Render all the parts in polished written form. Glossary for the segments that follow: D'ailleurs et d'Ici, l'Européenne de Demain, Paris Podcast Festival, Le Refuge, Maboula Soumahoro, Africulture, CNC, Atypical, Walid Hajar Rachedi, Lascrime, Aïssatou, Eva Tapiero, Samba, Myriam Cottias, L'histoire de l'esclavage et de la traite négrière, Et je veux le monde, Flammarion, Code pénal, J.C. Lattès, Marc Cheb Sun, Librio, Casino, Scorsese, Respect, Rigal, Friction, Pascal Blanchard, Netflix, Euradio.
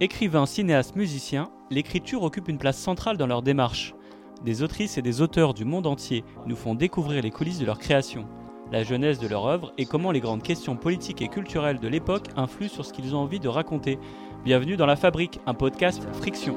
Écrivains, cinéastes, musiciens, l'écriture occupe une place centrale dans leur démarche. Des autrices et des auteurs du monde entier nous font découvrir les coulisses de leur création, la jeunesse de leur œuvre et comment les grandes questions politiques et culturelles de l'époque influent sur ce qu'ils ont envie de raconter. Bienvenue dans La Fabrique, un podcast Friction.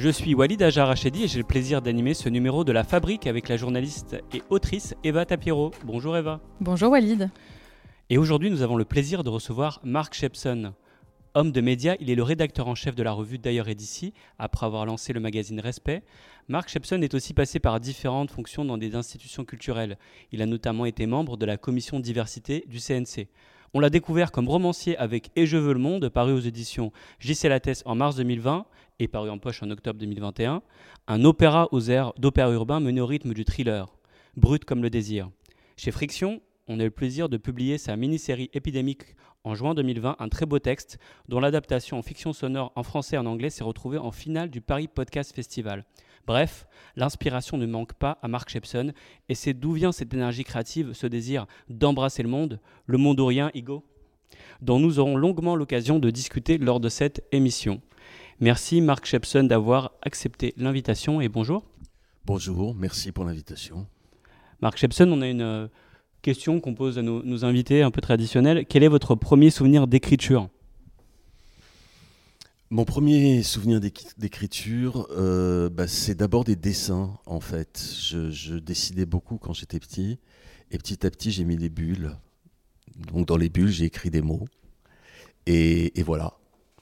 Je suis Walid Hajar Rachedi et j'ai le plaisir d'animer ce numéro de La Fabrique avec la journaliste et autrice Eva Tapiero. Bonjour Eva. Bonjour Walid. Et aujourd'hui, nous avons le plaisir de recevoir Marc Cheb Sun. Homme de médias, il est le rédacteur en chef de la revue D'ailleurs et d'Ici, après avoir lancé le magazine Respect. Marc Cheb Sun est aussi passé par différentes fonctions dans des institutions culturelles. Il a notamment été membre de la commission diversité du CNC. On l'a découvert comme romancier avec « Et je veux le monde » paru aux éditions J.C. Lattès en mars 2020 et paru en poche en octobre 2021, un opéra aux airs d'opéra urbain mené au rythme du thriller, brut comme le désir. Chez Friction, on a eu le plaisir de publier sa mini-série épidémique en juin 2020, un très beau texte dont l'adaptation en fiction sonore en français et en anglais s'est retrouvée en finale du Paris Podcast Festival. Bref, l'inspiration ne manque pas à Marc Cheb Sun et c'est d'où vient cette énergie créative, ce désir d'embrasser le monde ou rien, Igo, dont nous aurons longuement l'occasion de discuter lors de cette émission. Merci Marc Cheb Sun d'avoir accepté l'invitation et bonjour. Bonjour, merci pour l'invitation. Marc Cheb Sun, on a une question qu'on pose à nos invités un peu traditionnelle. Quel est votre premier souvenir d'écriture ? Mon premier souvenir d'écriture, c'est d'abord des dessins en fait. Je dessinais beaucoup quand j'étais petit et petit à petit j'ai mis des bulles. Donc dans les bulles j'ai écrit des mots et voilà.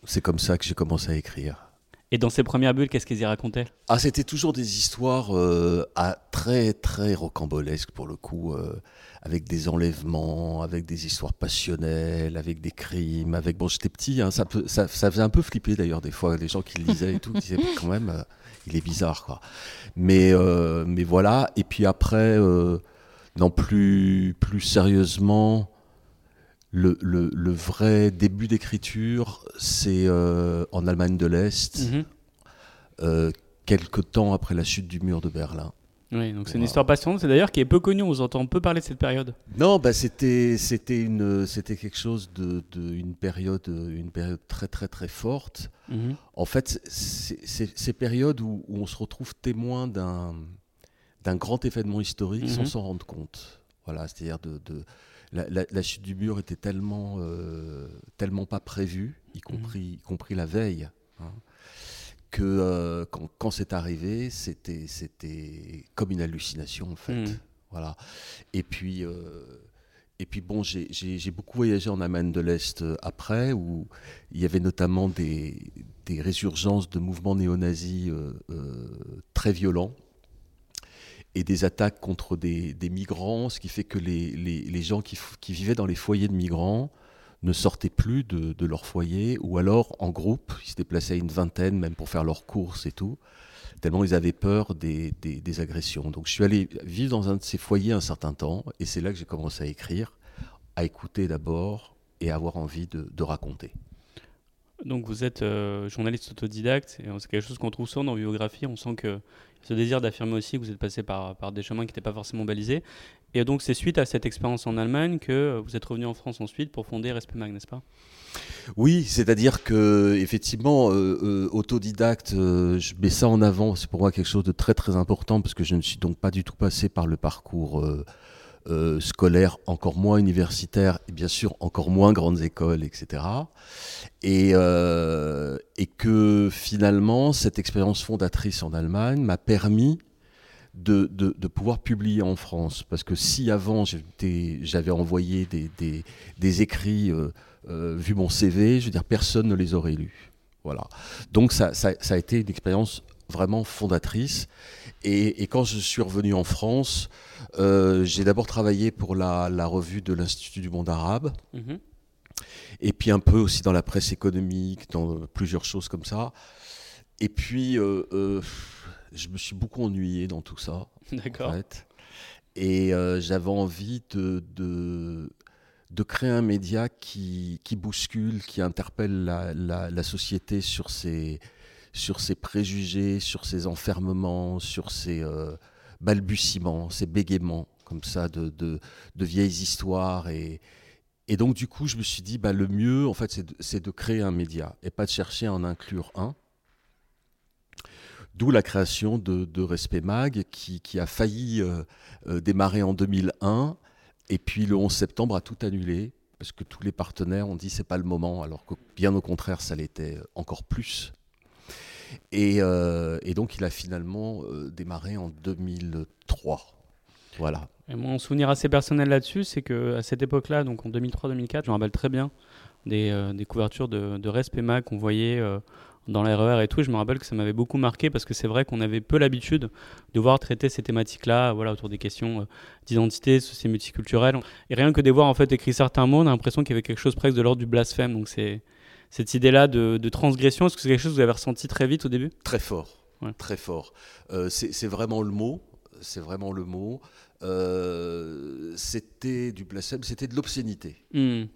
C'est comme ça que j'ai commencé à écrire. Et dans ces premières bulles, qu'est-ce qu'ils y racontaient ? Ah, c'était toujours des histoires très très rocambolesques pour le coup, avec des enlèvements, avec des histoires passionnelles, avec des crimes, avec bon, j'étais petit, hein, ça faisait un peu flipper d'ailleurs des fois les gens qui le lisaient et tout, disaient quand même, il est bizarre quoi. Mais voilà. Et puis après, non plus sérieusement, le vrai début d'écriture, c'est en Allemagne de l'Est, quelque temps après la chute du mur de Berlin. Oui, donc c'est une histoire passionnante, c'est d'ailleurs qui est peu connue, on entend peu parler de cette période. Non, c'était quelque chose une période très très très forte. Mmh. En fait, c'est ces périodes où on se retrouve témoin d'un grand événement historique sans s'en rendre compte. Voilà, c'est-à-dire la chute du mur était tellement pas prévue, y compris la veille, hein, que quand c'est arrivé, c'était comme une hallucination en fait. Voilà. Et puis bon, j'ai beaucoup voyagé en Allemagne de l'Est après, où il y avait notamment des résurgences de mouvements néo-nazis très violents. Et des attaques contre des migrants, ce qui fait que les gens qui vivaient dans les foyers de migrants ne sortaient plus de leur foyer, ou alors en groupe, ils se déplaçaient une vingtaine même pour faire leurs courses et tout, tellement ils avaient peur des agressions. Donc je suis allé vivre dans un de ces foyers un certain temps, et c'est là que j'ai commencé à écrire, à écouter d'abord, et à avoir envie de raconter. Donc vous êtes journaliste autodidacte, et c'est quelque chose qu'on trouve souvent dans la biographie, on sent que ce désir d'affirmer aussi que vous êtes passé par des chemins qui n'étaient pas forcément balisés. Et donc c'est suite à cette expérience en Allemagne que vous êtes revenu en France ensuite pour fonder Respect Mag, n'est-ce pas ? Oui, c'est-à-dire qu'effectivement, autodidacte, je mets ça en avant, c'est pour moi quelque chose de très très important, parce que je ne suis donc pas du tout passé par le parcours scolaire, encore moins universitaire, et bien sûr encore moins grandes écoles, etc. Et que finalement, cette expérience fondatrice en Allemagne m'a permis de pouvoir publier en France. Parce que si avant, j'avais envoyé des écrits, vu mon CV, je veux dire, personne ne les aurait lus. Voilà. Donc ça a été une expérience vraiment fondatrice. Et quand je suis revenu en France, j'ai d'abord travaillé pour la revue de l'Institut du Monde Arabe, et puis un peu aussi dans la presse économique, dans plusieurs choses comme ça. Et puis, je me suis beaucoup ennuyé dans tout ça. D'accord. En fait. Et j'avais envie de créer un média qui bouscule, qui interpelle la société sur ses préjugés, sur ses enfermements, sur ses balbutiements, ses bégaiements comme ça de vieilles histoires. Et donc du coup je me suis dit le mieux en fait c'est de créer un média et pas de chercher à en inclure un. D'où la création de Respect Mag qui a failli démarrer en 2001 et puis le 11 septembre a tout annulé parce que tous les partenaires ont dit c'est pas le moment, alors que bien au contraire ça l'était encore plus. Et donc il a finalement démarré en 2003. Voilà. Et mon souvenir assez personnel là-dessus, c'est qu'à cette époque-là, donc en 2003-2004, je me rappelle très bien des couvertures de Respect Mag qu'on voyait dans la RER et tout. Je me rappelle que ça m'avait beaucoup marqué parce que c'est vrai qu'on avait peu l'habitude de voir traiter ces thématiques-là, voilà, autour des questions d'identité, société multiculturelle. Et rien que de voir en fait écrit certains mots, on a l'impression qu'il y avait quelque chose presque de l'ordre du blasphème. Donc c'est cette idée-là de transgression. Est-ce que c'est quelque chose que vous avez ressenti très vite au début ? Très fort, ouais. Très fort. C'est vraiment le mot. C'est vraiment le mot. C'était du blasphème, c'était de l'obscénité.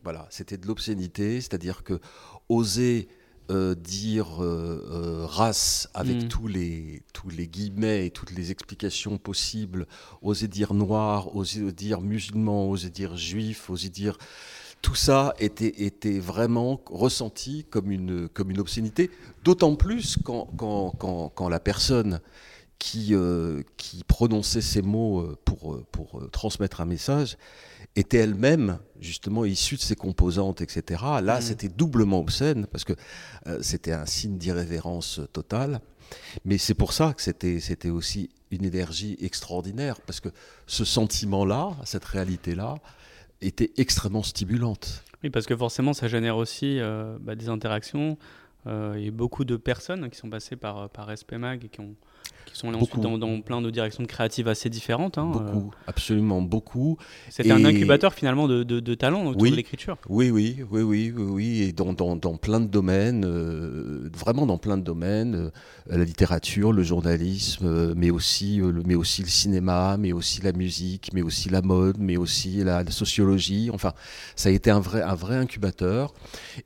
Voilà, c'était de l'obscénité, c'est-à-dire que oser dire race avec tous les guillemets et toutes les explications possibles, oser dire noir, oser dire musulman, oser dire juif, oser dire tout ça était vraiment ressenti comme une obscénité. D'autant plus quand la personne qui prononçait ces mots pour transmettre un message, était elle-même justement issue de ses composantes, etc. Là, c'était doublement obscène, parce que c'était un signe d'irrévérence totale. Mais c'est pour ça que c'était aussi une énergie extraordinaire, parce que ce sentiment-là, cette réalité-là, était extrêmement stimulante. Oui, parce que forcément, ça génère aussi des interactions. Il y a beaucoup de personnes qui sont passées par Respect Mag et qui sont allées ensuite dans plein de directions créatives assez différentes. Beaucoup, absolument beaucoup. C'était un incubateur finalement de talents autour de l'écriture. Oui. Et dans plein de domaines, vraiment dans plein de domaines, la littérature, le journalisme, mais aussi le cinéma, mais aussi la musique, mais aussi la mode, mais aussi la sociologie. Enfin, ça a été un vrai incubateur.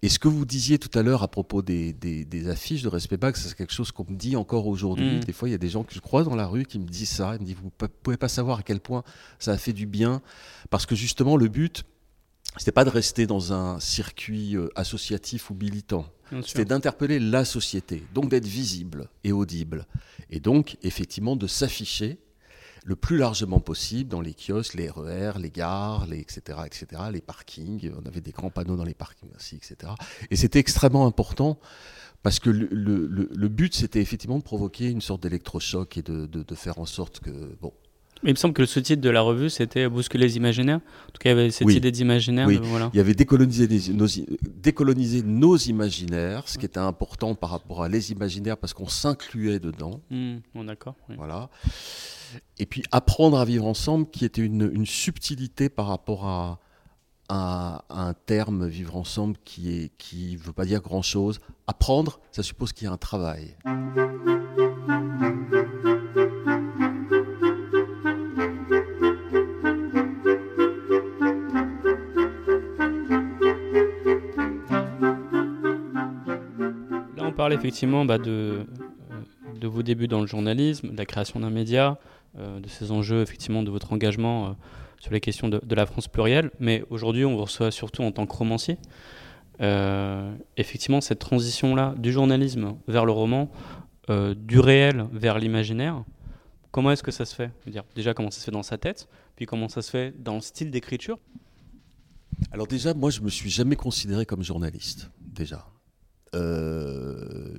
Et ce que vous disiez tout à l'heure à propos des affiches de Respect Mag, c'est quelque chose qu'on me dit encore aujourd'hui. Des fois, il y a des gens que je croise dans la rue qui me disent ça. Ils me disent, vous ne pouvez pas savoir à quel point ça a fait du bien. Parce que justement, le but, ce n'était pas de rester dans un circuit associatif ou militant. C'était d'interpeller la société, donc d'être visible et audible. Et donc, effectivement, de s'afficher le plus largement possible dans les kiosques, les RER, les gares, etc., les parkings. On avait des grands panneaux dans les parkings aussi, etc. Et c'était extrêmement important parce que le but, c'était effectivement de provoquer une sorte d'électrochoc et de faire en sorte que... Bon. Il me semble que le sous-titre de la revue, c'était « Bousculer les imaginaires ». En tout cas, il y avait cette idée d'imaginaire. Oui, voilà. Il y avait « Décoloniser nos imaginaires », ce qui était important par rapport à les imaginaires, parce qu'on s'incluait dedans. Bon, d'accord. Oui. Voilà. Et puis « Apprendre à vivre ensemble », qui était une subtilité par rapport à un terme « vivre ensemble » qui ne veut pas dire grand-chose. Apprendre, ça suppose qu'il y a un travail. Parler effectivement de vos débuts dans le journalisme, de la création d'un média, de ces enjeux, effectivement, de votre engagement sur les questions de la France plurielle. Mais aujourd'hui, on vous reçoit surtout en tant que romancier. Effectivement, cette transition-là du journalisme vers le roman, du réel vers l'imaginaire, comment est-ce que ça se fait ? Je veux dire, déjà, comment ça se fait dans sa tête, puis comment ça se fait dans le style d'écriture ? Alors déjà, moi, je ne me suis jamais considéré comme journaliste, déjà.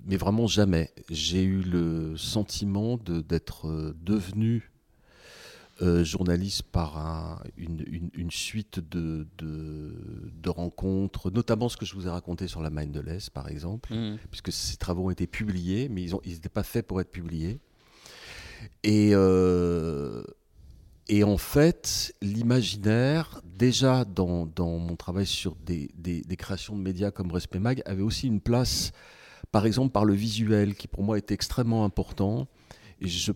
Mais vraiment jamais. J'ai eu le sentiment d'être devenu journaliste par une suite de rencontres, notamment ce que je vous ai raconté sur la Mindless, par exemple, puisque ces travaux ont été publiés, mais ils n'étaient pas faits pour être publiés. Et en fait, l'imaginaire, déjà dans mon travail sur des créations de médias comme Respect Mag, avait aussi une place, par exemple, par le visuel, qui pour moi était extrêmement important. Et j'ai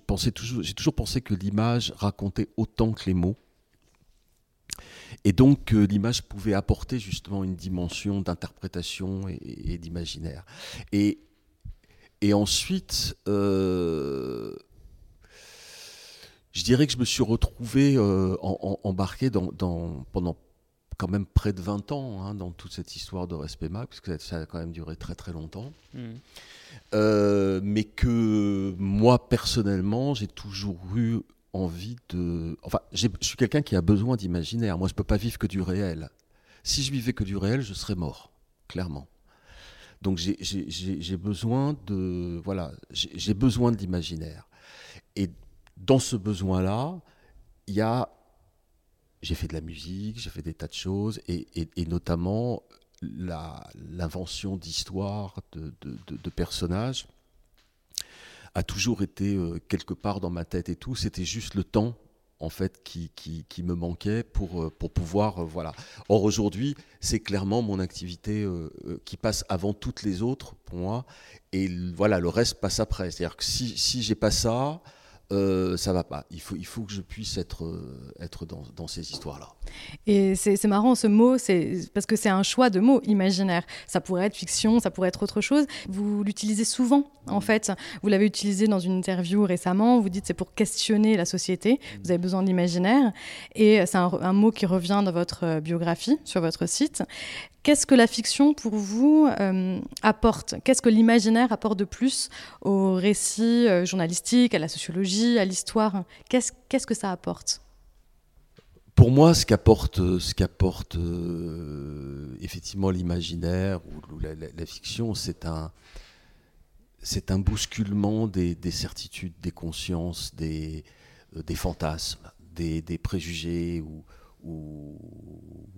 toujours pensé que l'image racontait autant que les mots. Et donc, l'image pouvait apporter justement une dimension d'interprétation et d'imaginaire. Et ensuite, je dirais que je me suis retrouvé embarqué pendant quand même près de 20 ans dans toute cette histoire de Respect Mag, parce que ça a quand même duré très très longtemps. Mais que moi, personnellement, j'ai toujours eu envie de... Enfin, je suis quelqu'un qui a besoin d'imaginaire. Moi, je ne peux pas vivre que du réel. Si je vivais que du réel, je serais mort, clairement. Donc, j'ai besoin de... Voilà, j'ai besoin de l'imaginaire. Et dans ce besoin-là, il y a... J'ai fait de la musique, j'ai fait des tas de choses, et notamment l'invention d'histoires, de personnages, a toujours été quelque part dans ma tête et tout. C'était juste le temps, en fait, qui me manquait pour pouvoir... Voilà. Or, aujourd'hui, c'est clairement mon activité qui passe avant toutes les autres, pour moi, et voilà, le reste passe après. C'est-à-dire que si j'ai pas ça... ça va pas. Il faut que je puisse être dans ces histoires-là. Et c'est marrant ce mot, parce que c'est un choix de mot imaginaire. Ça pourrait être fiction, ça pourrait être autre chose. Vous l'utilisez souvent, en fait. Vous l'avez utilisé dans une interview récemment. Vous dites c'est pour questionner la société. Vous avez besoin d'imaginaire. Et c'est un mot qui revient dans votre biographie, sur votre site. Qu'est-ce que la fiction, pour vous, apporte ? Qu'est-ce que l'imaginaire apporte de plus au récit journalistique, à la sociologie, à l'histoire ? Qu'est-ce que ça apporte ? Pour moi, ce qu'apporte effectivement l'imaginaire ou la fiction, c'est un bousculement des certitudes, des consciences, des fantasmes, des préjugés ou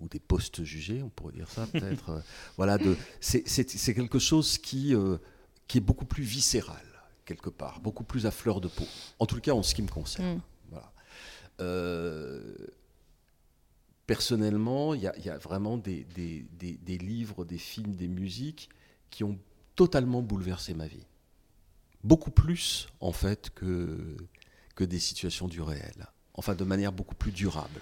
des postes jugés, on pourrait dire ça peut-être. Voilà, c'est quelque chose qui est beaucoup plus viscéral, quelque part, beaucoup plus à fleur de peau, en tout cas en ce qui me concerne. Voilà. Personnellement, il y a vraiment des livres, des films, des musiques qui ont totalement bouleversé ma vie, beaucoup plus en fait que des situations du réel, enfin de manière beaucoup plus durable.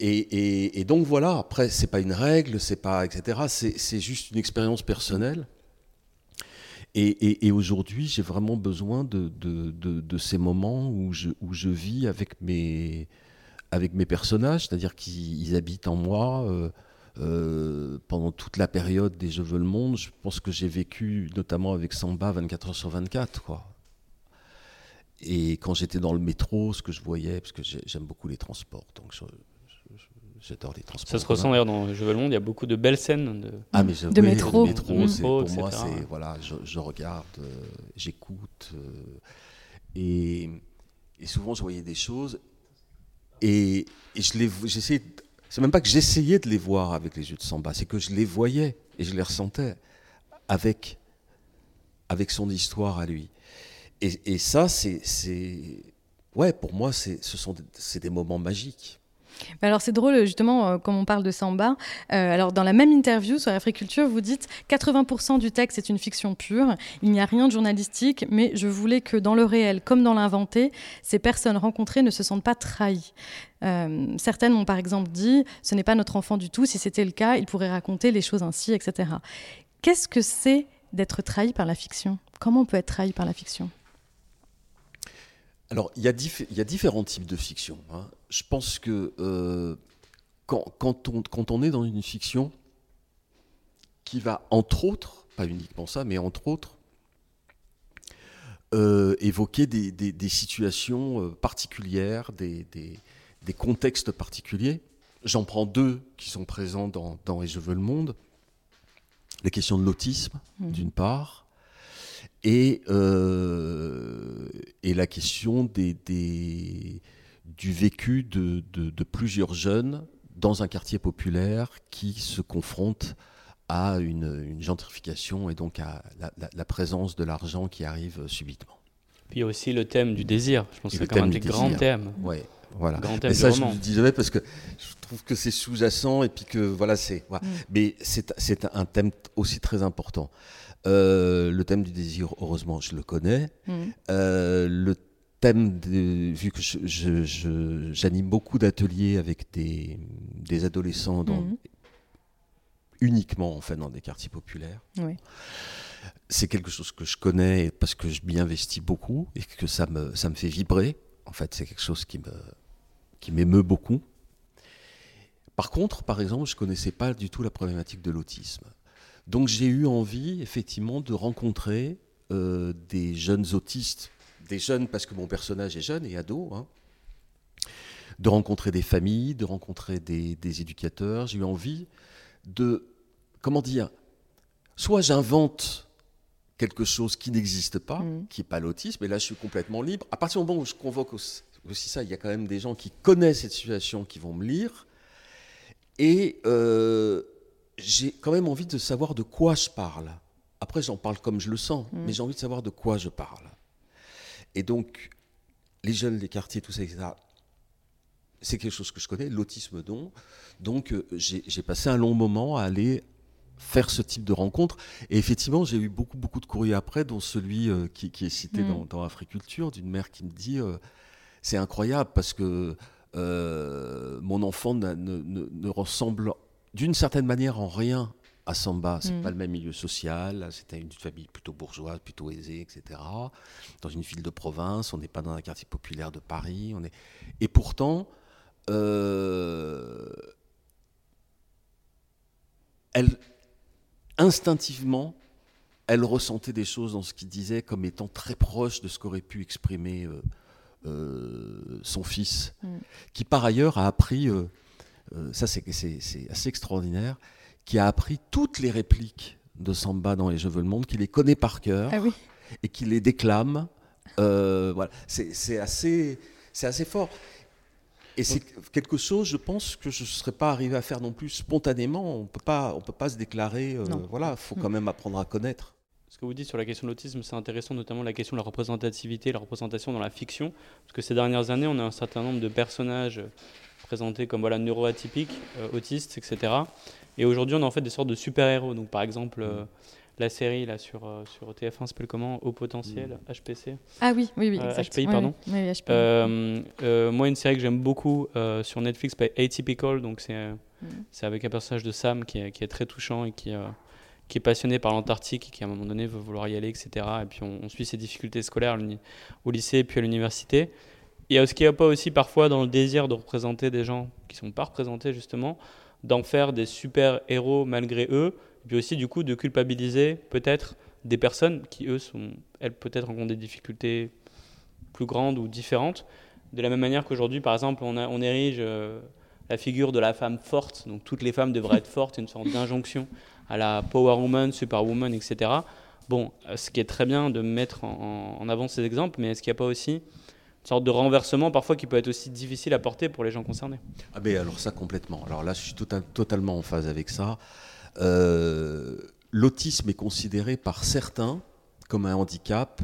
Et donc voilà, après c'est pas une règle, c'est pas etc, c'est juste une expérience personnelle. Et aujourd'hui j'ai vraiment besoin de ces moments où je vis avec mes personnages, c'est-à-dire qu'ils habitent en moi. Pendant toute la période des Je veux le monde, je pense que j'ai vécu notamment avec Samba 24h/24 quoi. Et quand j'étais dans le métro, ce que je voyais, parce que j'aime beaucoup les transports, donc j'adore les transports. Ça se ressent d'ailleurs dans Je veux le monde, il y a beaucoup de belles scènes de métro. Pour moi, c'est, voilà, je regarde, j'écoute. Et souvent, je voyais des choses. Et j'essayais, c'est même pas que j'essayais de les voir avec les yeux de Samba, c'est que je les voyais et je les ressentais avec son histoire à lui. Et ça, ouais, pour moi, c'est des moments magiques. Alors c'est drôle justement quand on parle de Samba, alors dans la même interview sur Africulture vous dites 80% du texte est une fiction pure, il n'y a rien de journalistique, mais je voulais que dans le réel comme dans l'inventé, ces personnes rencontrées ne se sentent pas trahies. Certaines m'ont par exemple dit ce n'est pas notre enfant du tout, si c'était le cas il pourrait raconter les choses ainsi, etc. Qu'est-ce que c'est d'être trahi par la fiction ? Comment on peut être trahi par la fiction ? Alors, il y a différents types de fiction. Je pense que quand on est dans une fiction qui va, entre autres, pas uniquement ça, mais entre autres, évoquer des situations particulières, des contextes particuliers. J'en prends deux qui sont présents dans « Et je veux le monde ». La question de l'autisme, d'une part, et la question du vécu de plusieurs jeunes dans un quartier populaire qui se confrontent à une gentrification et donc à la présence de l'argent qui arrive subitement. Puis il y a aussi le thème du désir, je pense que c'est quand même des grands thèmes. Oui, voilà. Et ça, je vous le disais parce que je trouve que c'est sous-jacent et puis que voilà, c'est... Voilà. Mais c'est un thème aussi très important. Le thème du désir, heureusement, je le connais. Le thème, vu que j'anime beaucoup d'ateliers avec des adolescents dans, uniquement en fait, dans des quartiers populaires. Oui. C'est quelque chose que je connais parce que je m'y investis beaucoup et que ça me fait vibrer. En fait, c'est quelque chose qui m'émeut beaucoup. Par contre, par exemple, je ne connaissais pas du tout la problématique de l'autisme. Donc, j'ai eu envie, effectivement, de rencontrer des jeunes autistes, des jeunes parce que mon personnage est jeune et ado, hein, de rencontrer des familles, de rencontrer des éducateurs. J'ai eu envie de, comment dire, soit j'invente quelque chose qui n'existe pas, qui n'est pas l'autisme, et là, je suis complètement libre. À partir du moment où je convoque aussi ça, il y a quand même des gens qui connaissent cette situation, qui vont me lire. Et j'ai quand même envie de savoir de quoi je parle. Après, j'en parle comme je le sens, mais j'ai envie de savoir de quoi je parle. Et donc, les jeunes, les quartiers, tout ça, etc., c'est quelque chose que je connais, l'autisme non. Donc, j'ai passé un long moment à aller faire ce type de rencontre. Et effectivement, j'ai eu beaucoup, beaucoup de courriers après, dont celui qui est cité dans Africulture, d'une mère qui me dit « C'est incroyable parce que mon enfant ne ressemble d'une certaine manière en rien à Samba. C'est pas le même milieu social, c'était une famille plutôt bourgeoise, plutôt aisée, etc. Dans une ville de province, on n'est pas dans un quartier populaire de Paris. Et pourtant, instinctivement, elle ressentait des choses dans ce qu'il disait comme étant très proche de ce qu'aurait pu exprimer son fils, qui par ailleurs a appris, ça c'est assez extraordinaire, qui a appris toutes les répliques de Samba dans Et je veux le monde, qui les connaît par cœur et qui les déclame. Voilà, c'est assez fort. Et c'est quelque chose, je pense, que je ne serais pas arrivé à faire non plus spontanément. On peut pas se déclarer, voilà, faut quand même apprendre à connaître. Ce que vous dites sur la question de l'autisme, c'est intéressant, notamment la question de la représentativité, la représentation dans la fiction, parce que ces dernières années, on a un certain nombre de personnages présentés comme voilà, neuroatypiques, autistes, etc. Et aujourd'hui, on a en fait des sortes de super-héros. Donc, par exemple, la série là, sur TF1 s'appelle comment ? Haut Potentiel, HPC. Ah oui, exact. HPI, pardon. Oui, HPI. Moi, une série que j'aime beaucoup sur Netflix s'appelle Atypical. Donc, c'est avec un personnage de Sam qui est très touchant et qui est passionné par l'Antarctique et qui à un moment donné veut vouloir y aller, etc. Et puis on suit ses difficultés scolaires au lycée et puis à l'université. Et ce qu'il n'y a pas aussi parfois dans le désir de représenter des gens qui ne sont pas représentés justement, d'en faire des super-héros malgré eux, et puis aussi du coup de culpabiliser peut-être des personnes qui eux sont, elles peut-être rencontrent des difficultés plus grandes ou différentes. De la même manière qu'aujourd'hui par exemple on érige la figure de la femme forte, donc toutes les femmes devraient être fortes, une sorte d'injonction à la power woman, super woman, etc. Bon, ce qui est très bien de mettre en avant ces exemples, mais est-ce qu'il n'y a pas aussi une sorte de renversement parfois qui peut être aussi difficile à porter pour les gens concernés ? Ah ben alors ça complètement. Alors là, je suis totalement en phase avec ça. L'autisme est considéré par certains comme un handicap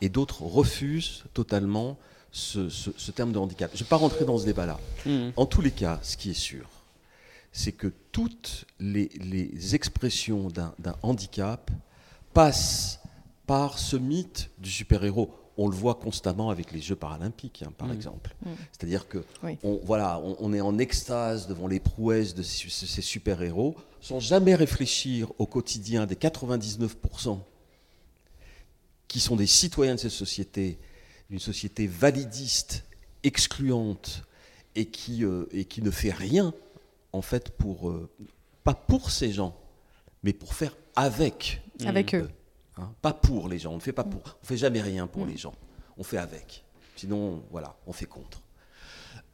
et d'autres refusent totalement ce terme de handicap. Je ne vais pas rentrer dans ce débat-là. En tous les cas, ce qui est sûr, c'est que toutes les expressions d'un handicap passent par ce mythe du super-héros. On le voit constamment avec les Jeux paralympiques, par exemple. C'est-à-dire que on est en extase devant les prouesses de ces super-héros, sans jamais réfléchir au quotidien des 99% qui sont des citoyens de cette société, d'une société validiste, excluante, et qui ne fait rien, en fait, pour pas pour ces gens, mais pour faire avec eux. Hein, pas pour les gens, on ne fait pas pour, on fait jamais rien pour les gens, on fait avec. Sinon, voilà, on fait contre.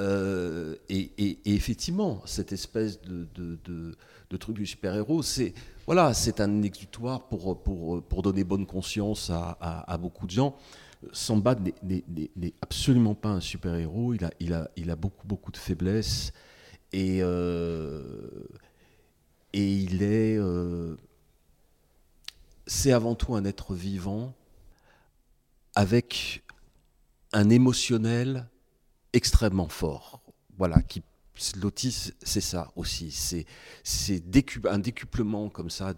Et effectivement, cette espèce de truc du super-héros, c'est un exutoire pour donner bonne conscience à beaucoup de gens. Samba n'est absolument pas un super-héros, il a beaucoup, beaucoup de faiblesses. Et il est... c'est avant tout un être vivant avec un émotionnel extrêmement fort. Voilà, l'autisme, c'est ça aussi. C'est un décuplement comme ça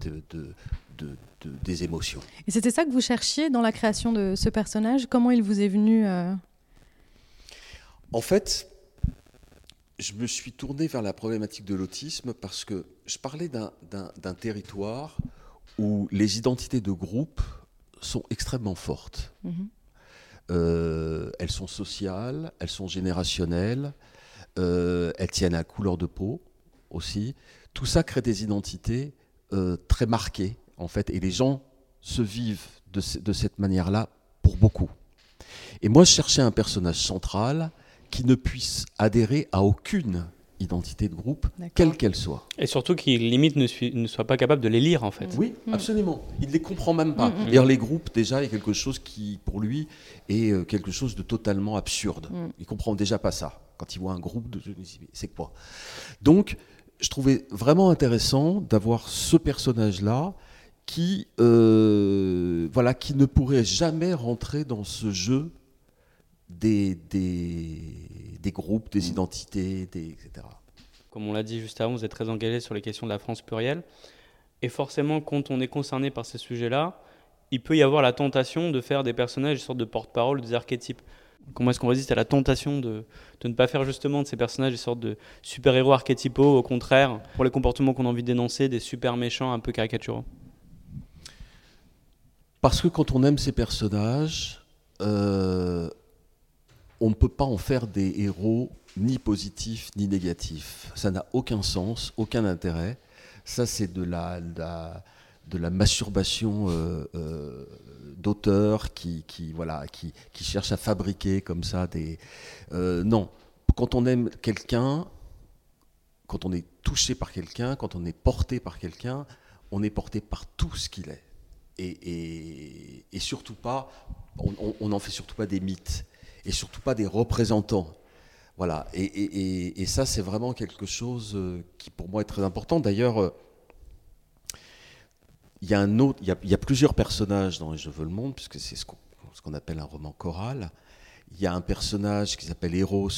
des émotions. Et c'était ça que vous cherchiez dans la création de ce personnage ? Comment il vous est venu En fait, je me suis tourné vers la problématique de l'autisme parce que je parlais d'un territoire où les identités de groupe sont extrêmement fortes. Mmh. Elles sont sociales, elles sont générationnelles, elles tiennent à la couleur de peau aussi. Tout ça crée des identités très marquées, en fait, et les gens se vivent de cette manière-là pour beaucoup. Et moi, je cherchais un personnage central qui ne puisse adhérer à aucune identité de groupe, d'accord, quelle qu'elle soit. Et surtout qui, limite, ne soit pas capable de les lire, en fait. Oui, absolument. Il ne les comprend même pas. D'ailleurs, les groupes, déjà, il y a quelque chose qui, pour lui, est quelque chose de totalement absurde. Il ne comprend déjà pas ça. Quand il voit un groupe, c'est quoi ? Donc, je trouvais vraiment intéressant d'avoir ce personnage-là qui ne pourrait jamais rentrer dans ce jeu des groupes, des identités, etc. Comme on l'a dit juste avant, vous êtes très engagé sur les questions de la France plurielle. Et forcément, quand on est concerné par ces sujets-là, il peut y avoir la tentation de faire des personnages, une sorte de porte-parole, des archétypes. Comment est-ce qu'on résiste à la tentation de ne pas faire justement de ces personnages des sortes de super-héros archétypaux, au contraire, pour les comportements qu'on a envie de dénoncer, des super méchants un peu caricaturaux ? Parce que quand on aime ces personnages, on ne peut pas en faire des héros ni positifs ni négatifs. Ça n'a aucun sens, aucun intérêt. Ça, c'est de la masturbation d'auteurs qui cherchent à fabriquer comme ça des... non, quand on aime quelqu'un, quand on est touché par quelqu'un, quand on est porté par quelqu'un, on est porté par tout ce qu'il est. Et surtout pas, on n'en fait surtout pas des mythes et surtout pas des représentants. Voilà, et ça, c'est vraiment quelque chose qui pour moi est très important. D'ailleurs, il y a plusieurs personnages dans « Et je veux le monde », puisque c'est ce qu'on appelle un roman choral. Il y a un personnage qui s'appelle Eros,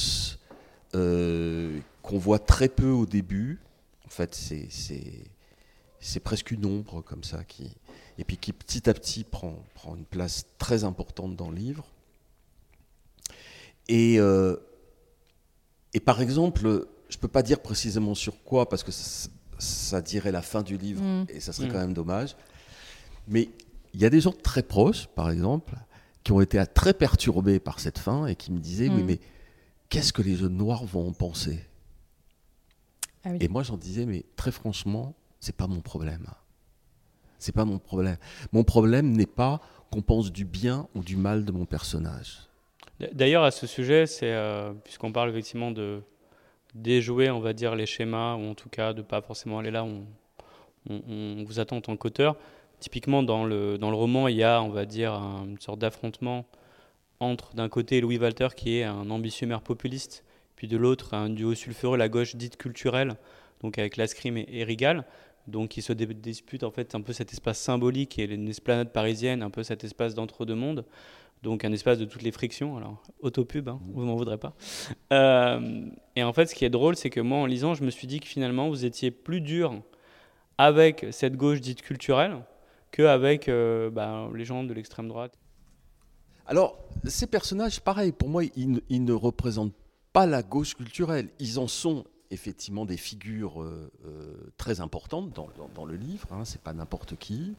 qu'on voit très peu au début. En fait, c'est presque une ombre comme ça, et puis qui petit à petit prend une place très importante dans le livre. Et par exemple, je ne peux pas dire précisément sur quoi, parce que ça dirait la fin du livre, et ça serait quand même dommage. Mais il y a des gens très proches, par exemple, qui ont été très perturbés par cette fin et qui me disaient « Oui, mais qu'est-ce que les jeunes noirs vont en penser ?» Ah oui. Et moi, j'en disais « Mais très franchement, c'est pas mon problème. C'est pas mon problème. Mon problème n'est pas qu'on pense du bien ou du mal de mon personnage. » D'ailleurs, à ce sujet, c'est puisqu'on parle effectivement de déjouer, on va dire, les schémas, ou en tout cas de pas forcément aller là où on vous attend en tant qu'auteur. Typiquement, dans le roman, il y a, on va dire, une sorte d'affrontement entre, d'un côté, Louis Walter, qui est un ambitieux maire populiste, puis de l'autre, un duo sulfureux, la gauche dite culturelle, donc avec Lascrime et Rigal, donc qui se disputent en fait un peu cet espace symbolique et l'esplanade parisienne, un peu cet espace d'entre-deux-mondes. Donc un espace de toutes les frictions, alors autopub, vous m'en voudrez pas. Et en fait, ce qui est drôle, c'est que moi, en lisant, je me suis dit que finalement, vous étiez plus dur avec cette gauche dite culturelle qu'avec les gens de l'extrême droite. Alors, ces personnages, pareil, pour moi, ils ne représentent pas la gauche culturelle. Ils en sont effectivement des figures très importantes dans le livre, c'est pas n'importe qui.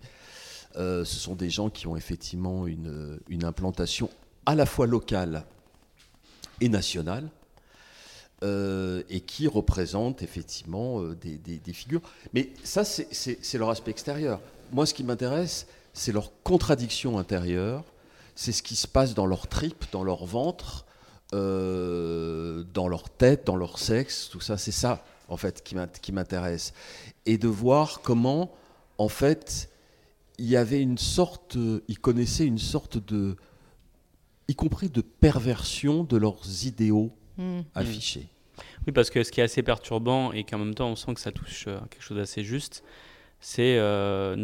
Ce sont des gens qui ont effectivement une implantation à la fois locale et nationale et qui représentent effectivement des figures. Mais ça, c'est leur aspect extérieur. Moi, ce qui m'intéresse, c'est leur contradiction intérieure, c'est ce qui se passe dans leur tripe, dans leur ventre, dans leur tête, dans leur sexe, tout ça. C'est ça, en fait, qui m'intéresse. Et de voir comment, en fait... ils connaissaient une sorte de, y compris de perversion de leurs idéaux affichés. Oui, parce que ce qui est assez perturbant et qu'en même temps on sent que ça touche à quelque chose d'assez juste, c'est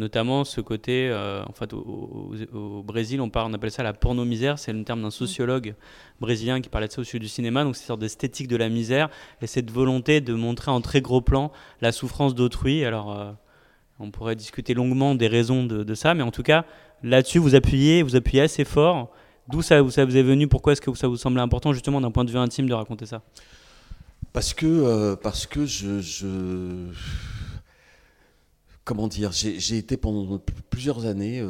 notamment ce côté, en fait, au Brésil, on appelle ça la porno-misère, c'est le terme d'un sociologue brésilien qui parlait de ça au sujet du cinéma, donc c'est une sorte d'esthétique de la misère et cette volonté de montrer en très gros plan la souffrance d'autrui. Alors On pourrait discuter longuement des raisons de ça, mais en tout cas, là-dessus, vous appuyez assez fort. D'où ça vous est venu? Pourquoi est-ce que ça vous semblait important, justement, d'un point de vue intime, de raconter ça? Parce que comment dire, j'ai été pendant plusieurs années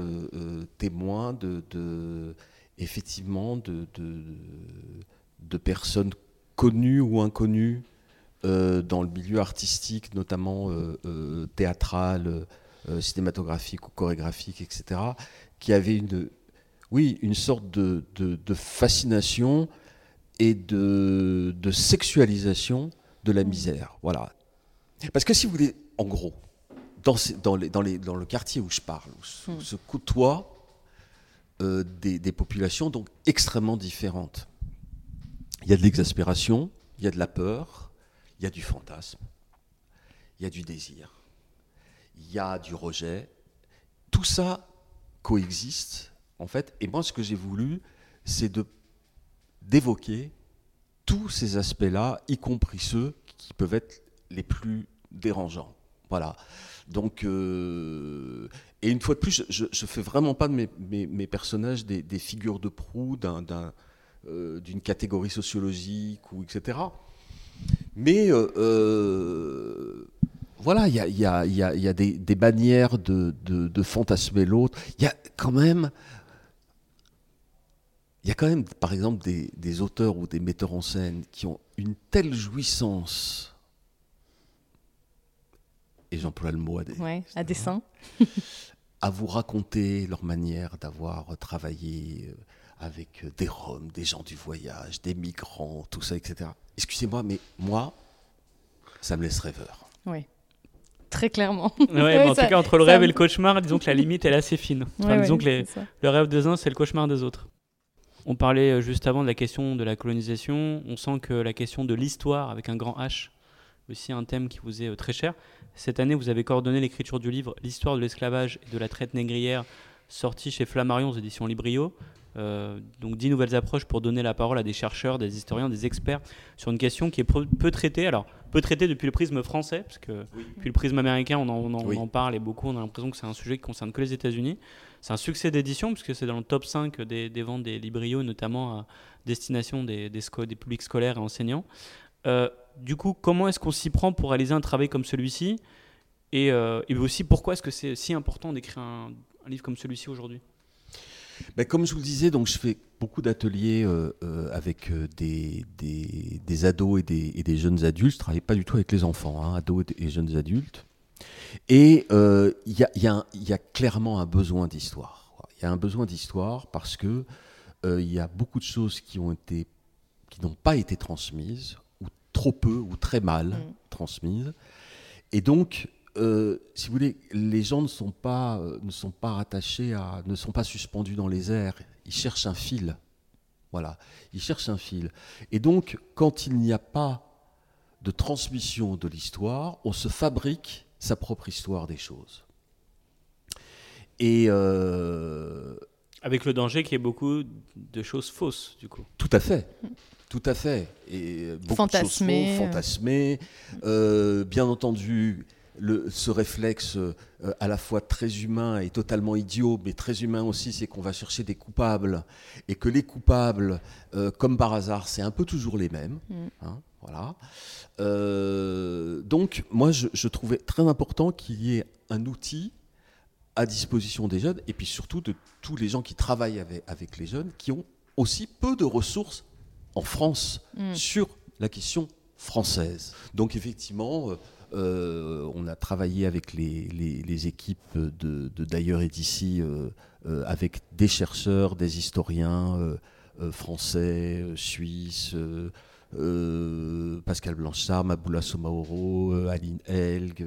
témoin de personnes connues ou inconnues dans le milieu artistique, notamment théâtral, cinématographique ou chorégraphique, etc., qui avaient une sorte de fascination et de sexualisation de la misère. Voilà. Parce que si vous voulez, en gros, dans le quartier où je parle, où se côtoient des populations donc extrêmement différentes, il y a de l'exaspération, il y a de la peur, il y a du fantasme, il y a du désir, il y a du rejet. Tout ça coexiste, en fait. Et moi, ce que j'ai voulu, c'est d'évoquer tous ces aspects-là, y compris ceux qui peuvent être les plus dérangeants. Voilà. Donc, et une fois de plus, je ne fais vraiment pas de mes personnages des figures de proue d'une catégorie sociologique, ou etc. Mais voilà, il y a des manières de fantasmer l'autre. Il y a quand même, par exemple, des auteurs ou des metteurs en scène qui ont une telle jouissance, et j'emploie le mot à dessein, à vous raconter leur manière d'avoir travaillé avec des Roms, des gens du voyage, des migrants, tout ça, etc. Excusez-moi, mais moi, ça me laisse rêveur. Oui, très clairement. Ouais, mais en tout cas, entre le rêve et le cauchemar, disons que la limite, elle est assez fine. Enfin, disons que le rêve des uns, c'est le cauchemar des autres. On parlait juste avant de la question de la colonisation. On sent que la question de l'histoire, avec un grand H, aussi un thème qui vous est très cher. Cette année, vous avez coordonné l'écriture du livre « L'histoire de l'esclavage et de la traite négrière », sorti chez Flammarion aux éditions Librio. Donc 10 nouvelles approches pour donner la parole à des chercheurs, des historiens, des experts sur une question qui est peu traitée. Alors, peu traitée depuis le prisme français, parce que depuis le prisme américain, on en parle, et beaucoup, on a l'impression que c'est un sujet qui concerne que les États-Unis. C'est un succès d'édition, puisque c'est dans le top 5 des ventes des Librio, notamment à destination des publics scolaires et enseignants. Du coup, comment est-ce qu'on s'y prend pour réaliser un travail comme celui-ci, et aussi pourquoi est-ce que c'est si important d'écrire un livre comme celui-ci aujourd'hui? Comme je vous le disais, donc, je fais beaucoup d'ateliers avec des ados et des jeunes adultes. Je ne travaille pas du tout avec les enfants, ados et jeunes adultes. Et il y a clairement un besoin d'histoire. Il y a un besoin d'histoire parce que y a beaucoup de choses qui n'ont pas été transmises, ou trop peu, ou très mal transmises. Et donc, si vous voulez, les gens ne sont pas rattachés ne sont pas suspendus dans les airs. Ils cherchent un fil. Voilà, ils cherchent un fil. Et donc, quand il n'y a pas de transmission de l'histoire, on se fabrique sa propre histoire des choses. Et avec le danger qu'il y ait beaucoup de choses fausses, du coup. Tout à fait. Et beaucoup de choses fausses, fantasmées. Bien entendu, ce réflexe à la fois très humain et totalement idiot, mais très humain aussi, c'est qu'on va chercher des coupables, et que les coupables, comme par hasard, c'est un peu toujours les mêmes. Voilà. Donc, moi, je trouvais très important qu'il y ait un outil à disposition des jeunes, et puis surtout de tous les gens qui travaillent avec les jeunes, qui ont aussi peu de ressources en France sur la question française. Donc, effectivement, on a travaillé avec les équipes de D'ailleurs et d'Ici, avec des chercheurs, des historiens français, suisses, Pascal Blanchard, Maboula Soumahoro, Aline Helg,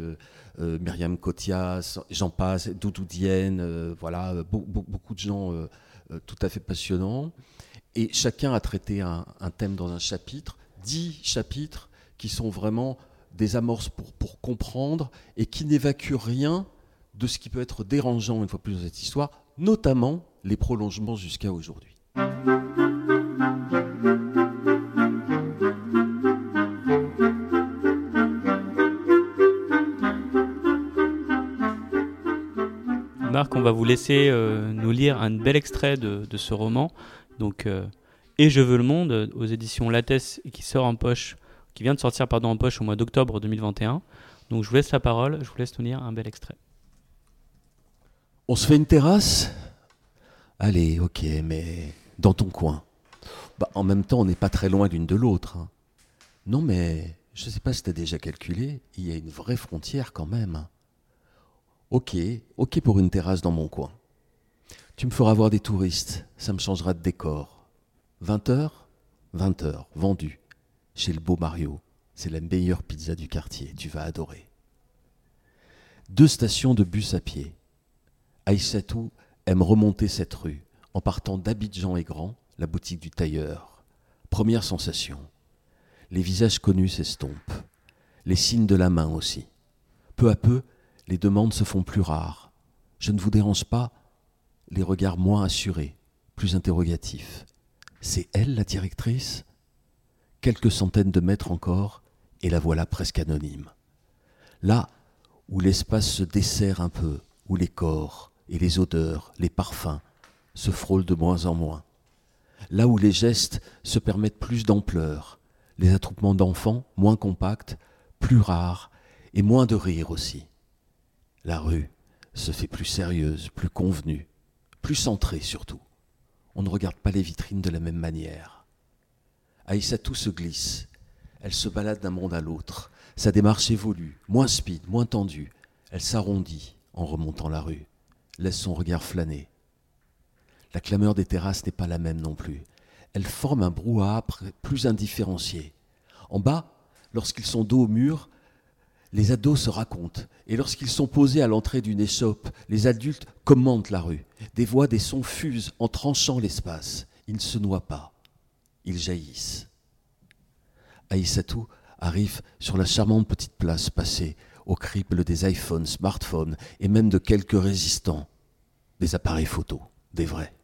Myriam Cottias, j'en passe, Doudou Diène, voilà, beaucoup de gens tout à fait passionnants. Et chacun a traité un thème dans un chapitre, 10 chapitres qui sont vraiment des amorces pour comprendre, et qui n'évacuent rien de ce qui peut être dérangeant, une fois plus, dans cette histoire, notamment les prolongements jusqu'à aujourd'hui. Marc, on va vous laisser nous lire un bel extrait de ce roman, donc Et je veux le monde, aux éditions Lattès, qui sort en poche, qui vient de sortir pardon, en poche au mois d'octobre 2021. Donc je vous laisse la parole, je vous laisse nous lire un bel extrait. On se fait une terrasse ? Allez, ok, mais dans ton coin. Bah, en même temps, on n'est pas très loin l'une de l'autre. Hein. Non, mais je ne sais pas si tu as déjà calculé, il y a une vraie frontière quand même. Ok, ok pour une terrasse dans mon coin. Tu me feras voir des touristes, ça me changera de décor. 20h, vendu, chez le beau Mario. C'est la meilleure pizza du quartier, tu vas adorer. 2 stations de bus à pied. Aïssatou aime remonter cette rue, en partant d'Abidjan et Grand, la boutique du tailleur. Première sensation. Les visages connus s'estompent. Les signes de la main aussi. Peu à peu, les demandes se font plus rares. Je ne vous dérange pas, les regards moins assurés, plus interrogatifs. C'est elle la directrice ? Quelques centaines de mètres encore, et la voilà presque anonyme. Là où l'espace se dessert un peu, où les corps et les odeurs, les parfums se frôlent de moins en moins. Là où les gestes se permettent plus d'ampleur, les attroupements d'enfants moins compacts, plus rares et moins de rire aussi. La rue se fait plus sérieuse, plus convenue, plus centrée surtout. On ne regarde pas les vitrines de la même manière. Aïssatou se glisse, elle se balade d'un monde à l'autre, sa démarche évolue, moins speed, moins tendue, elle s'arrondit en remontant la rue, laisse son regard flâner. La clameur des terrasses n'est pas la même non plus. Elle forme un brouhaha plus indifférencié. En bas, lorsqu'ils sont dos au mur, les ados se racontent. Et lorsqu'ils sont posés à l'entrée d'une échoppe, les adultes commentent la rue. Des voix, des sons fusent en tranchant l'espace. Ils ne se noient pas. Ils jaillissent. Aïssatou arrive sur la charmante petite place passée au crible des iPhones, smartphones et même de quelques résistants. Des appareils photos, des vrais.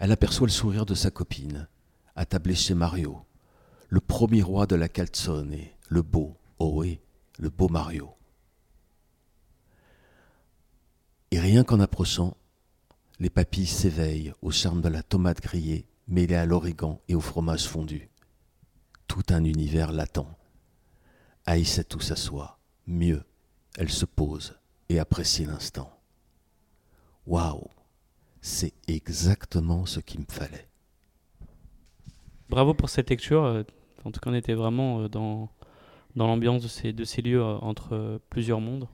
Elle aperçoit le sourire de sa copine, attablée chez Mario, le premier roi de la calzone et le beau, ohé, le beau Mario. Et rien qu'en approchant, les papilles s'éveillent au charme de la tomate grillée mêlée à l'origan et au fromage fondu. Tout un univers l'attend. Aïssatou s'assoit, mieux, elle se pose et apprécie l'instant. Waouh! C'est exactement ce qu'il me fallait. Bravo pour cette lecture. En tout cas, on était vraiment dans l'ambiance de ces lieux entre plusieurs mondes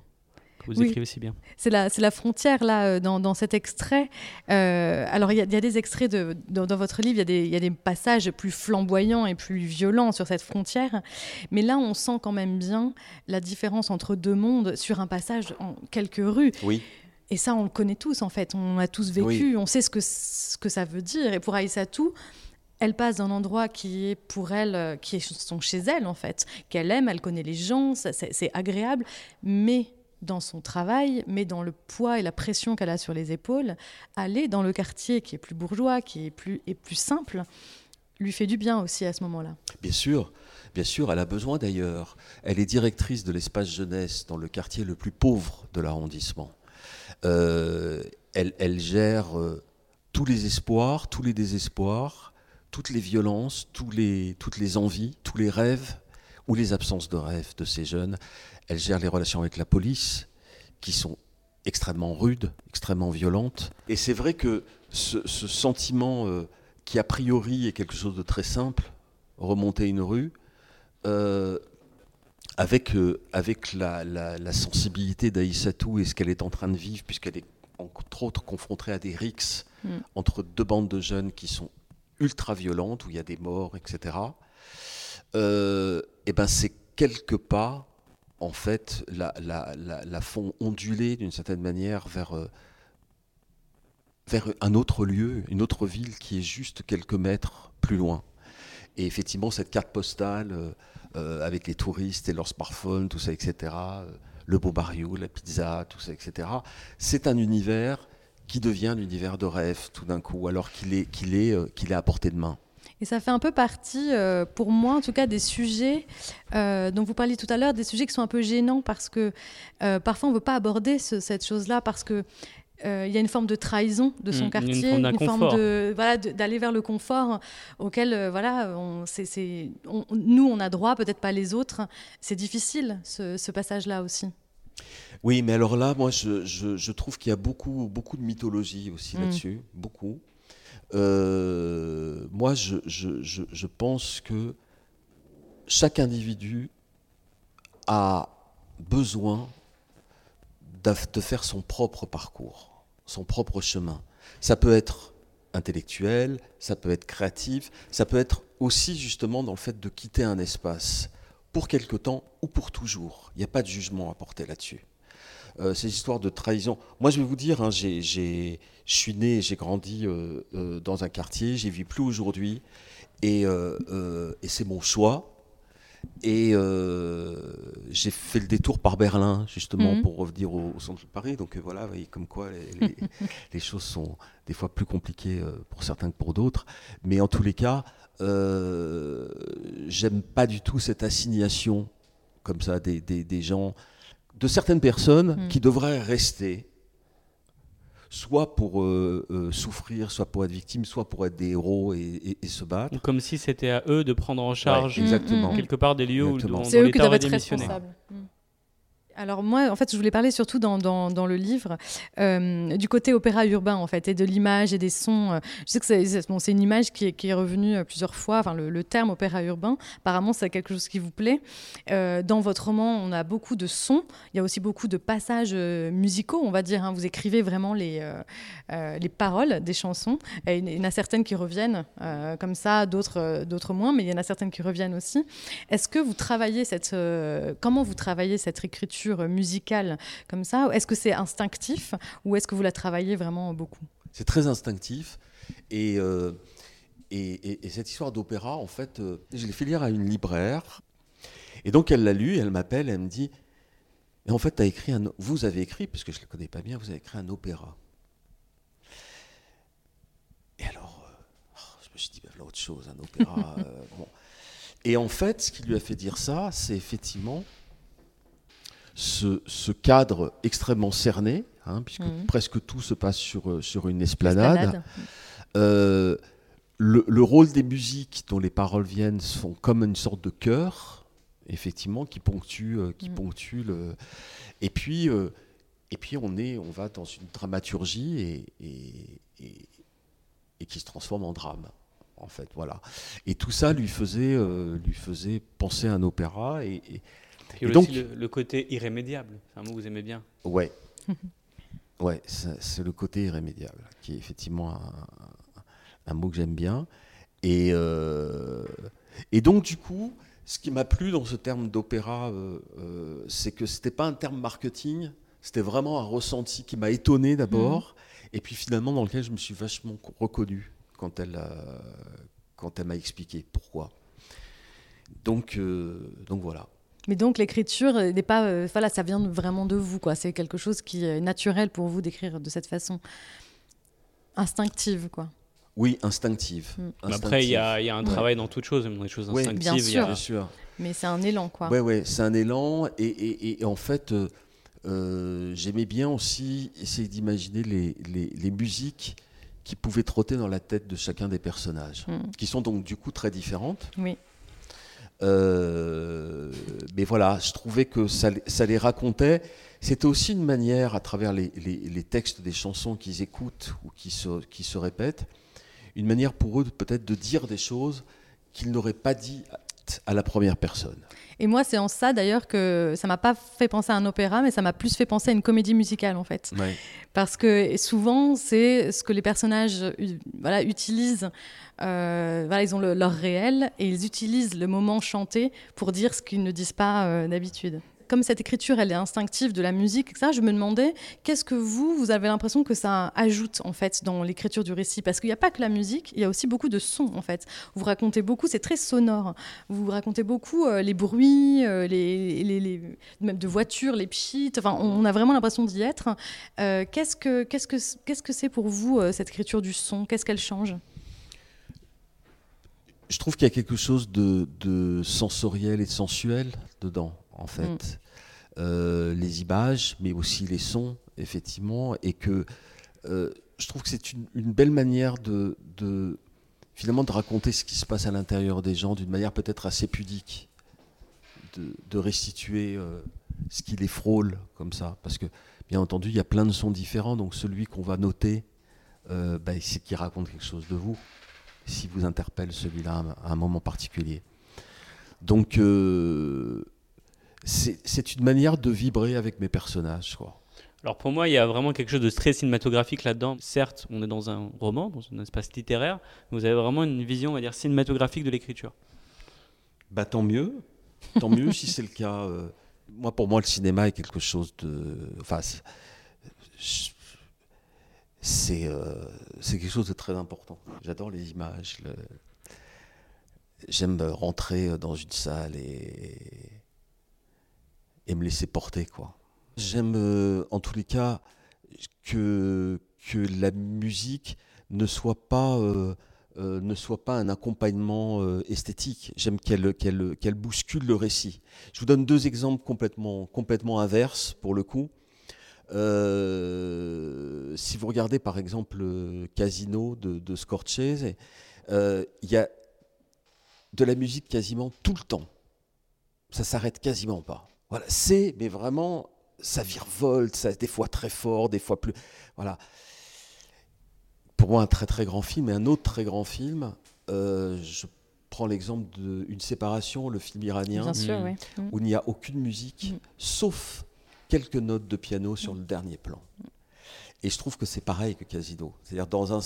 que vous écrivez si bien. C'est la frontière là dans cet extrait. Alors, il y a des extraits dans votre livre, il y a des passages plus flamboyants et plus violents sur cette frontière. Mais là, on sent quand même bien la différence entre deux mondes sur un passage en quelques rues. Oui. Et ça, on le connaît tous, en fait. On a tous vécu, on sait ce que ça veut dire. Et pour Aïssatou, elle passe d'un endroit qui est pour elle, qui est son chez elle, en fait, qu'elle aime, elle connaît les gens, c'est agréable, mais dans son travail, mais dans le poids et la pression qu'elle a sur les épaules, aller dans le quartier qui est plus bourgeois, qui est plus simple, lui fait du bien aussi à ce moment-là. Bien sûr, elle a besoin d'ailleurs. Elle est directrice de l'espace jeunesse dans le quartier le plus pauvre de l'arrondissement. Elle gère tous les espoirs, tous les désespoirs, toutes les violences, toutes les envies, tous les rêves ou les absences de rêves de ces jeunes. Elle gère les relations avec la police qui sont extrêmement rudes, extrêmement violentes. Et c'est vrai que ce sentiment qui a priori est quelque chose de très simple, remonter une rue, avec la sensibilité d'Aïssatou et ce qu'elle est en train de vivre, puisqu'elle est entre autres confrontée à des rixes entre deux bandes de jeunes qui sont ultra violentes, où il y a des morts, etc. Et ben c'est quelques pas, en fait, la font onduler d'une certaine manière vers un autre lieu, une autre ville qui est juste quelques mètres plus loin. Et effectivement, cette carte postale... avec les touristes et leurs smartphones, tout ça, etc. Le beau barrio, la pizza, tout ça, etc. C'est un univers qui devient l'univers de rêve tout d'un coup, alors qu'il est à portée de main. Et ça fait un peu partie, pour moi en tout cas, des sujets dont vous parliez tout à l'heure, des sujets qui sont un peu gênants parce que parfois on ne veut pas aborder cette chose-là parce que il y a une forme de trahison de son quartier, une forme d'aller vers le confort auquel nous on a droit, peut-être pas les autres. C'est difficile ce passage-là aussi. Oui, mais alors là, moi je trouve qu'il y a beaucoup de mythologie aussi là-dessus, beaucoup. Moi je pense que chaque individu a besoin de faire son propre parcours, son propre chemin. Ça peut être intellectuel, ça peut être créatif, ça peut être aussi justement dans le fait de quitter un espace pour quelque temps ou pour toujours. Il n'y a pas de jugement à porter là-dessus. Ces histoires de trahison. Moi, je vais vous dire, je suis né, j'ai grandi dans un quartier, j'y vis plus aujourd'hui, et c'est mon choix. Et j'ai fait le détour par Berlin, justement, pour revenir au centre de Paris. Donc voilà, comme quoi les choses sont des fois plus compliquées pour certains que pour d'autres. Mais en tous les cas, j'aime pas du tout cette assignation, comme ça, des gens, de certaines personnes qui devraient rester, soit pour souffrir, soit pour être victime, soit pour être des héros et se battre. Comme si c'était à eux de prendre en charge quelque part des lieux où c'est eux qui doivent être responsables. Alors moi, en fait, je voulais parler surtout dans le livre du côté opéra urbain, en fait, et de l'image et des sons. Je sais que c'est une image qui est revenue plusieurs fois, enfin, le terme opéra urbain. Apparemment, c'est quelque chose qui vous plaît. Dans votre roman, on a beaucoup de sons. Il y a aussi beaucoup de passages musicaux, on va dire. Hein. Vous écrivez vraiment les paroles des chansons. Et il y en a certaines qui reviennent comme ça, d'autres moins, mais il y en a certaines qui reviennent aussi. Est-ce que vous travaillez comment vous travaillez cette écriture musicale comme ça? Est-ce que c'est instinctif ou est-ce que vous la travaillez vraiment beaucoup? C'est très instinctif et cette histoire d'opéra, en fait, je l'ai fait lire à une libraire et donc elle l'a lu, elle m'appelle, elle me dit en fait vous avez écrit, parce que je ne le connais pas bien, vous avez écrit un opéra. Et alors je me suis dit voilà autre chose, un opéra. Bon. Et en fait ce qui lui a fait dire ça, c'est effectivement ce cadre extrêmement cerné, hein, puisque presque tout se passe sur une esplanade. Le rôle des musiques dont les paroles viennent sont comme une sorte de chœur, effectivement, qui ponctue le. Et puis on va dans une dramaturgie et qui se transforme en drame. En fait, voilà. Et tout ça lui faisait penser à un opéra et donc, aussi le côté irrémédiable, c'est un mot que vous aimez bien. Ouais, ouais, c'est le côté irrémédiable, qui est effectivement un mot que j'aime bien. Et donc, du coup, ce qui m'a plu dans ce terme d'opéra, c'est que ce n'était pas un terme marketing, c'était vraiment un ressenti qui m'a étonné d'abord, et puis finalement dans lequel je me suis vachement reconnu quand elle m'a expliqué pourquoi. Donc voilà. Mais donc l'écriture n'est pas, ça vient vraiment de vous, quoi. C'est quelque chose qui est naturel pour vous d'écrire de cette façon, instinctive, quoi. Oui, instinctive. Après, il y a un travail dans toute chose, dans les choses instinctives. Bien sûr. Bien sûr. Mais c'est un élan, quoi. Ouais, c'est un élan, et en fait, j'aimais bien aussi essayer d'imaginer les musiques qui pouvaient trotter dans la tête de chacun des personnages, qui sont donc du coup très différentes. Oui. Mais voilà, je trouvais que ça les racontait. C'était aussi une manière, à travers les textes des chansons qu'ils écoutent ou qui se répètent, une manière pour eux peut-être de dire des choses qu'ils n'auraient pas dit à la première personne. Et moi, c'est en ça d'ailleurs que ça m'a pas fait penser à un opéra, mais ça m'a plus fait penser à une comédie musicale, en fait. Ouais. Parce que souvent, c'est ce que les personnages utilisent. Ils ont leur réel et ils utilisent le moment chanté pour dire ce qu'ils ne disent pas d'habitude. Comme cette écriture, elle est instinctive de la musique, ça, je me demandais, qu'est-ce que vous avez l'impression que ça ajoute, en fait, dans l'écriture du récit? Parce qu'il n'y a pas que la musique, il y a aussi beaucoup de sons, en fait. Vous racontez beaucoup, c'est très sonore. Vous racontez beaucoup les bruits, même de voitures, les pchits. Enfin, on a vraiment l'impression d'y être. Qu'est-ce que c'est pour vous, cette écriture du son? Qu'est-ce qu'elle change? Je trouve qu'il y a quelque chose de sensoriel et de sensuel dedans. En fait, les images, mais aussi les sons, effectivement, et que je trouve que c'est une belle manière de raconter ce qui se passe à l'intérieur des gens d'une manière peut-être assez pudique, de restituer ce qui les frôle comme ça, parce que bien entendu il y a plein de sons différents, donc celui qu'on va noter c'est qui raconte quelque chose de vous, si vous interpelle celui-là à un moment particulier. Donc c'est une manière de vibrer avec mes personnages, quoi. Alors pour moi, il y a vraiment quelque chose de très cinématographique là-dedans. Certes, on est dans un roman, dans un espace littéraire, mais vous avez vraiment une vision, on va dire, cinématographique de l'écriture. Bah tant mieux si c'est le cas. Moi, pour moi, le cinéma est quelque chose de... Enfin, c'est quelque chose de très important. J'adore les images. J'aime rentrer dans une salle et me laisser porter, quoi. J'aime en tous les cas que la musique ne soit pas un accompagnement esthétique. J'aime qu'elle bouscule le récit. Je vous donne deux exemples complètement inverses pour le coup. Si vous regardez par exemple Casino de Scorsese, il y a de la musique quasiment tout le temps. Ça s'arrête quasiment pas. Voilà, mais vraiment... ça virevolte, ça, des fois très fort, des fois plus... Voilà. Pour moi, un très très grand film, et un autre très grand film, je prends l'exemple d'Une séparation, le film iranien, bien sûr, oui, où il n'y a aucune musique, sauf quelques notes de piano sur le dernier plan. Et je trouve que c'est pareil que Casino. C'est-à-dire,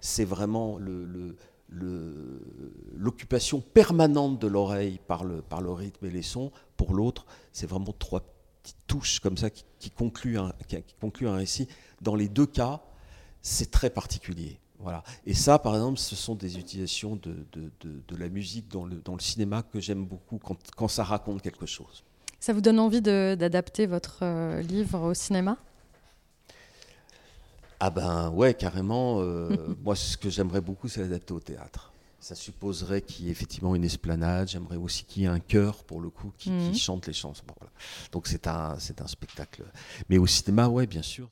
c'est vraiment l'occupation permanente de l'oreille par le rythme et les sons. Pour l'autre, c'est vraiment trois petites touches comme ça qui concluent un récit. Dans les deux cas, c'est très particulier. Voilà. Et ça, par exemple, ce sont des utilisations de la musique dans le cinéma que j'aime beaucoup quand ça raconte quelque chose. Ça vous donne envie d'adapter votre livre au cinéma ? Ah ben ouais, carrément. Moi, ce que j'aimerais beaucoup, c'est l'adapter au théâtre. Ça supposerait qu'il y ait effectivement une esplanade. J'aimerais aussi qu'il y ait un chœur, pour le coup, qui chante les chansons. Bon, voilà. Donc c'est un spectacle. Mais au cinéma, ouais, bien sûr.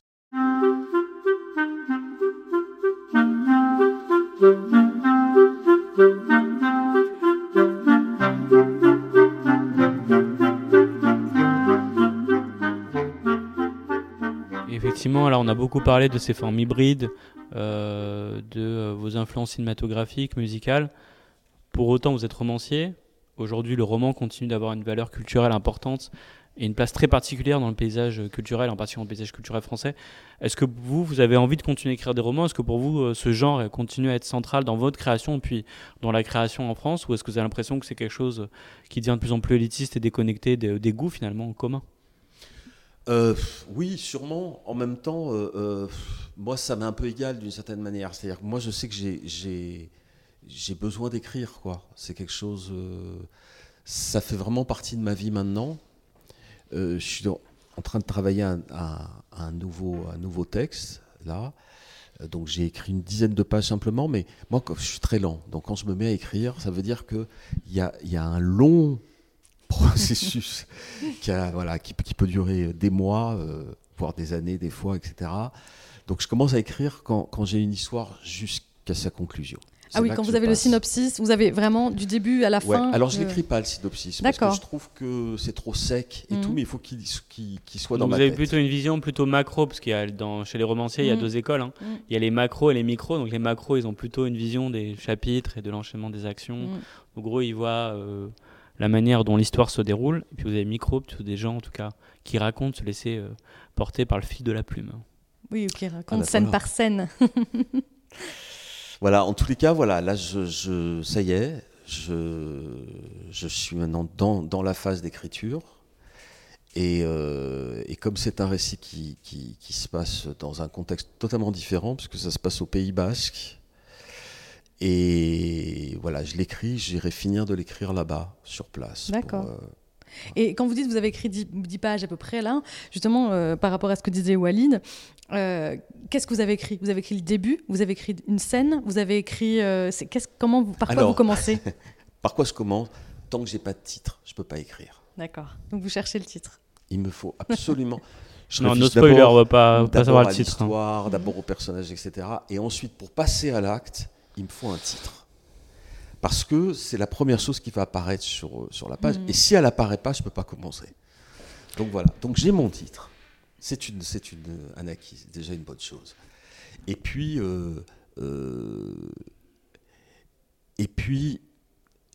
Effectivement, là, on a beaucoup parlé de ces formes hybrides, de vos influences cinématographiques, musicales. Pour autant, vous êtes romancier. Aujourd'hui, le roman continue d'avoir une valeur culturelle importante et une place très particulière dans le paysage culturel, en particulier dans le paysage culturel français. Est-ce que vous avez envie de continuer à écrire des romans ? Est-ce que pour vous, ce genre continue à être central dans votre création et puis dans la création en France ? Ou est-ce que vous avez l'impression que c'est quelque chose qui devient de plus en plus élitiste et déconnecté des goûts, finalement, en commun ? Oui, sûrement. En même temps, moi, ça m'est un peu égal d'une certaine manière. C'est-à-dire que moi, je sais que j'ai besoin d'écrire, quoi. C'est quelque chose... ça fait vraiment partie de ma vie maintenant. Je suis en train de travailler un nouveau texte, là. Donc, j'ai écrit une dizaine de pages simplement, mais moi, je suis très lent. Donc, quand je me mets à écrire, ça veut dire qu'il y a un long... processus qui peut durer des mois, voire des années, des fois, etc. Donc je commence à écrire quand j'ai une histoire jusqu'à sa conclusion. C'est ah oui, quand vous avez le synopsis, vous avez vraiment du début à la fin. Alors je n'écris pas le synopsis. D'accord. Parce que je trouve que c'est trop sec et tout, mais il faut qu'il soit dans ma tête. Vous avez plutôt une vision plutôt macro, parce qu'il y a chez les romanciers, il y a deux écoles. Hein. Il y a les macros et les micros. Donc les macros, ils ont plutôt une vision des chapitres et de l'enchaînement des actions. En gros, ils voient... la manière dont l'histoire se déroule, et puis vous avez micro, des gens en tout cas qui racontent, se laisser porter par le fil de la plume. Oui, ou qui racontent scène par scène. Voilà, en tous les cas, voilà, là, ça y est, je suis maintenant dans la phase d'écriture, et comme c'est un récit qui se passe dans un contexte totalement différent, puisque ça se passe au Pays Basque. Et voilà, je l'écris, j'irai finir de l'écrire là-bas, sur place. D'accord. Et quand vous dites que vous avez écrit 10 pages à peu près, là, justement, par rapport à ce que disait Walid, qu'est-ce que vous avez écrit ? Vous avez écrit le début, vous avez écrit une scène, vous avez écrit... par quoi vous commencez ? Par quoi je commence ? Tant que je n'ai pas de titre, je ne peux pas écrire. D'accord. Donc vous cherchez le titre. Il me faut absolument... Non, nos spoilers, on ne va pas savoir le titre. D'abord à l'histoire, hein. D'abord au personnage, etc. Et ensuite, pour passer à l'acte, il me faut un titre. Parce que c'est la première chose qui va apparaître sur la page. Et si elle n'apparaît pas, je ne peux pas commencer. Donc voilà. Donc j'ai mon titre. C'est un acquis. C'est déjà une bonne chose. Et puis...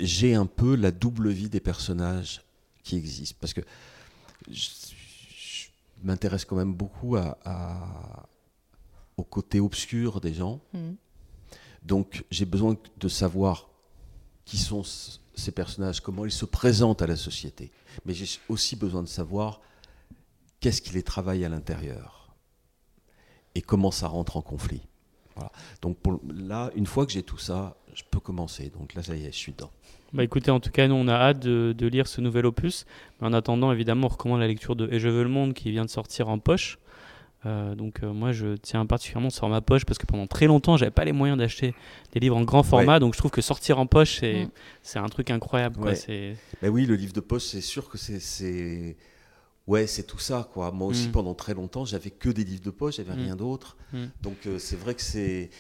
j'ai un peu la double vie des personnages qui existent. Parce que je m'intéresse quand même beaucoup au côté obscur des gens. Donc j'ai besoin de savoir qui sont ces personnages, comment ils se présentent à la société. Mais j'ai aussi besoin de savoir qu'est-ce qui les travaille à l'intérieur et comment ça rentre en conflit. Voilà. Donc là, une fois que j'ai tout ça, je peux commencer. Donc là, ça y est, je suis dedans. Bah écoutez, en tout cas, nous, on a hâte de lire ce nouvel opus. Mais en attendant, évidemment, on recommande la lecture de Et je veux le monde, qui vient de sortir en poche. Donc moi, je tiens particulièrement sur ma poche parce que pendant très longtemps, j'avais pas les moyens d'acheter des livres en grand format. Ouais. Donc je trouve que sortir en poche, c'est un truc incroyable. Quoi. Ouais. Bah oui, le livre de poche, c'est sûr que c'est... Ouais, c'est tout ça, quoi. Moi aussi, pendant très longtemps, j'avais que des livres de poche, j'avais rien d'autre. Donc, c'est vrai que c'est...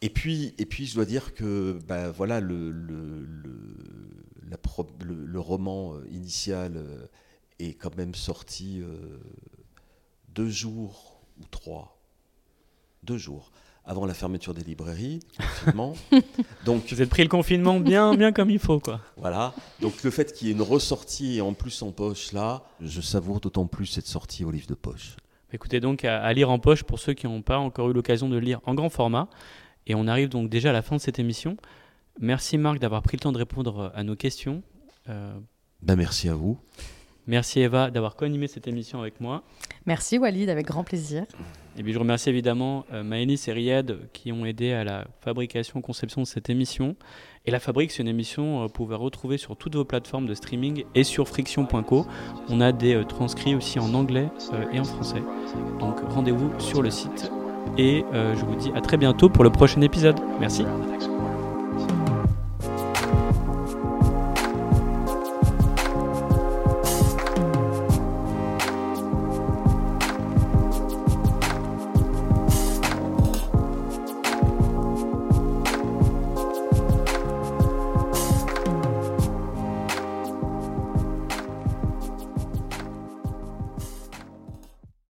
Et puis, je dois dire que, bah, voilà, le roman initial est quand même sorti 2 jours avant la fermeture des librairies, confinement. Donc, vous avez pris le confinement bien comme il faut, quoi. Voilà. Donc le fait qu'il y ait une ressortie et en plus en poche, là, je savoure d'autant plus cette sortie au livre de poche. Écoutez donc à lire en poche pour ceux qui n'ont pas encore eu l'occasion de lire en grand format. Et on arrive donc déjà à la fin de cette émission. Merci Marc d'avoir pris le temps de répondre à nos questions. Merci à vous. Merci Eva d'avoir co-animé cette émission avec moi. Merci Walid, avec grand plaisir. Et puis je remercie évidemment Maëlys et Riyad qui ont aidé à la fabrication, conception de cette émission. Et La Fabrique, c'est une émission que vous pouvez retrouver sur toutes vos plateformes de streaming et sur friction.co. On a des transcrits aussi en anglais et en français. Donc rendez-vous sur le site. Et je vous dis à très bientôt pour le prochain épisode. Merci.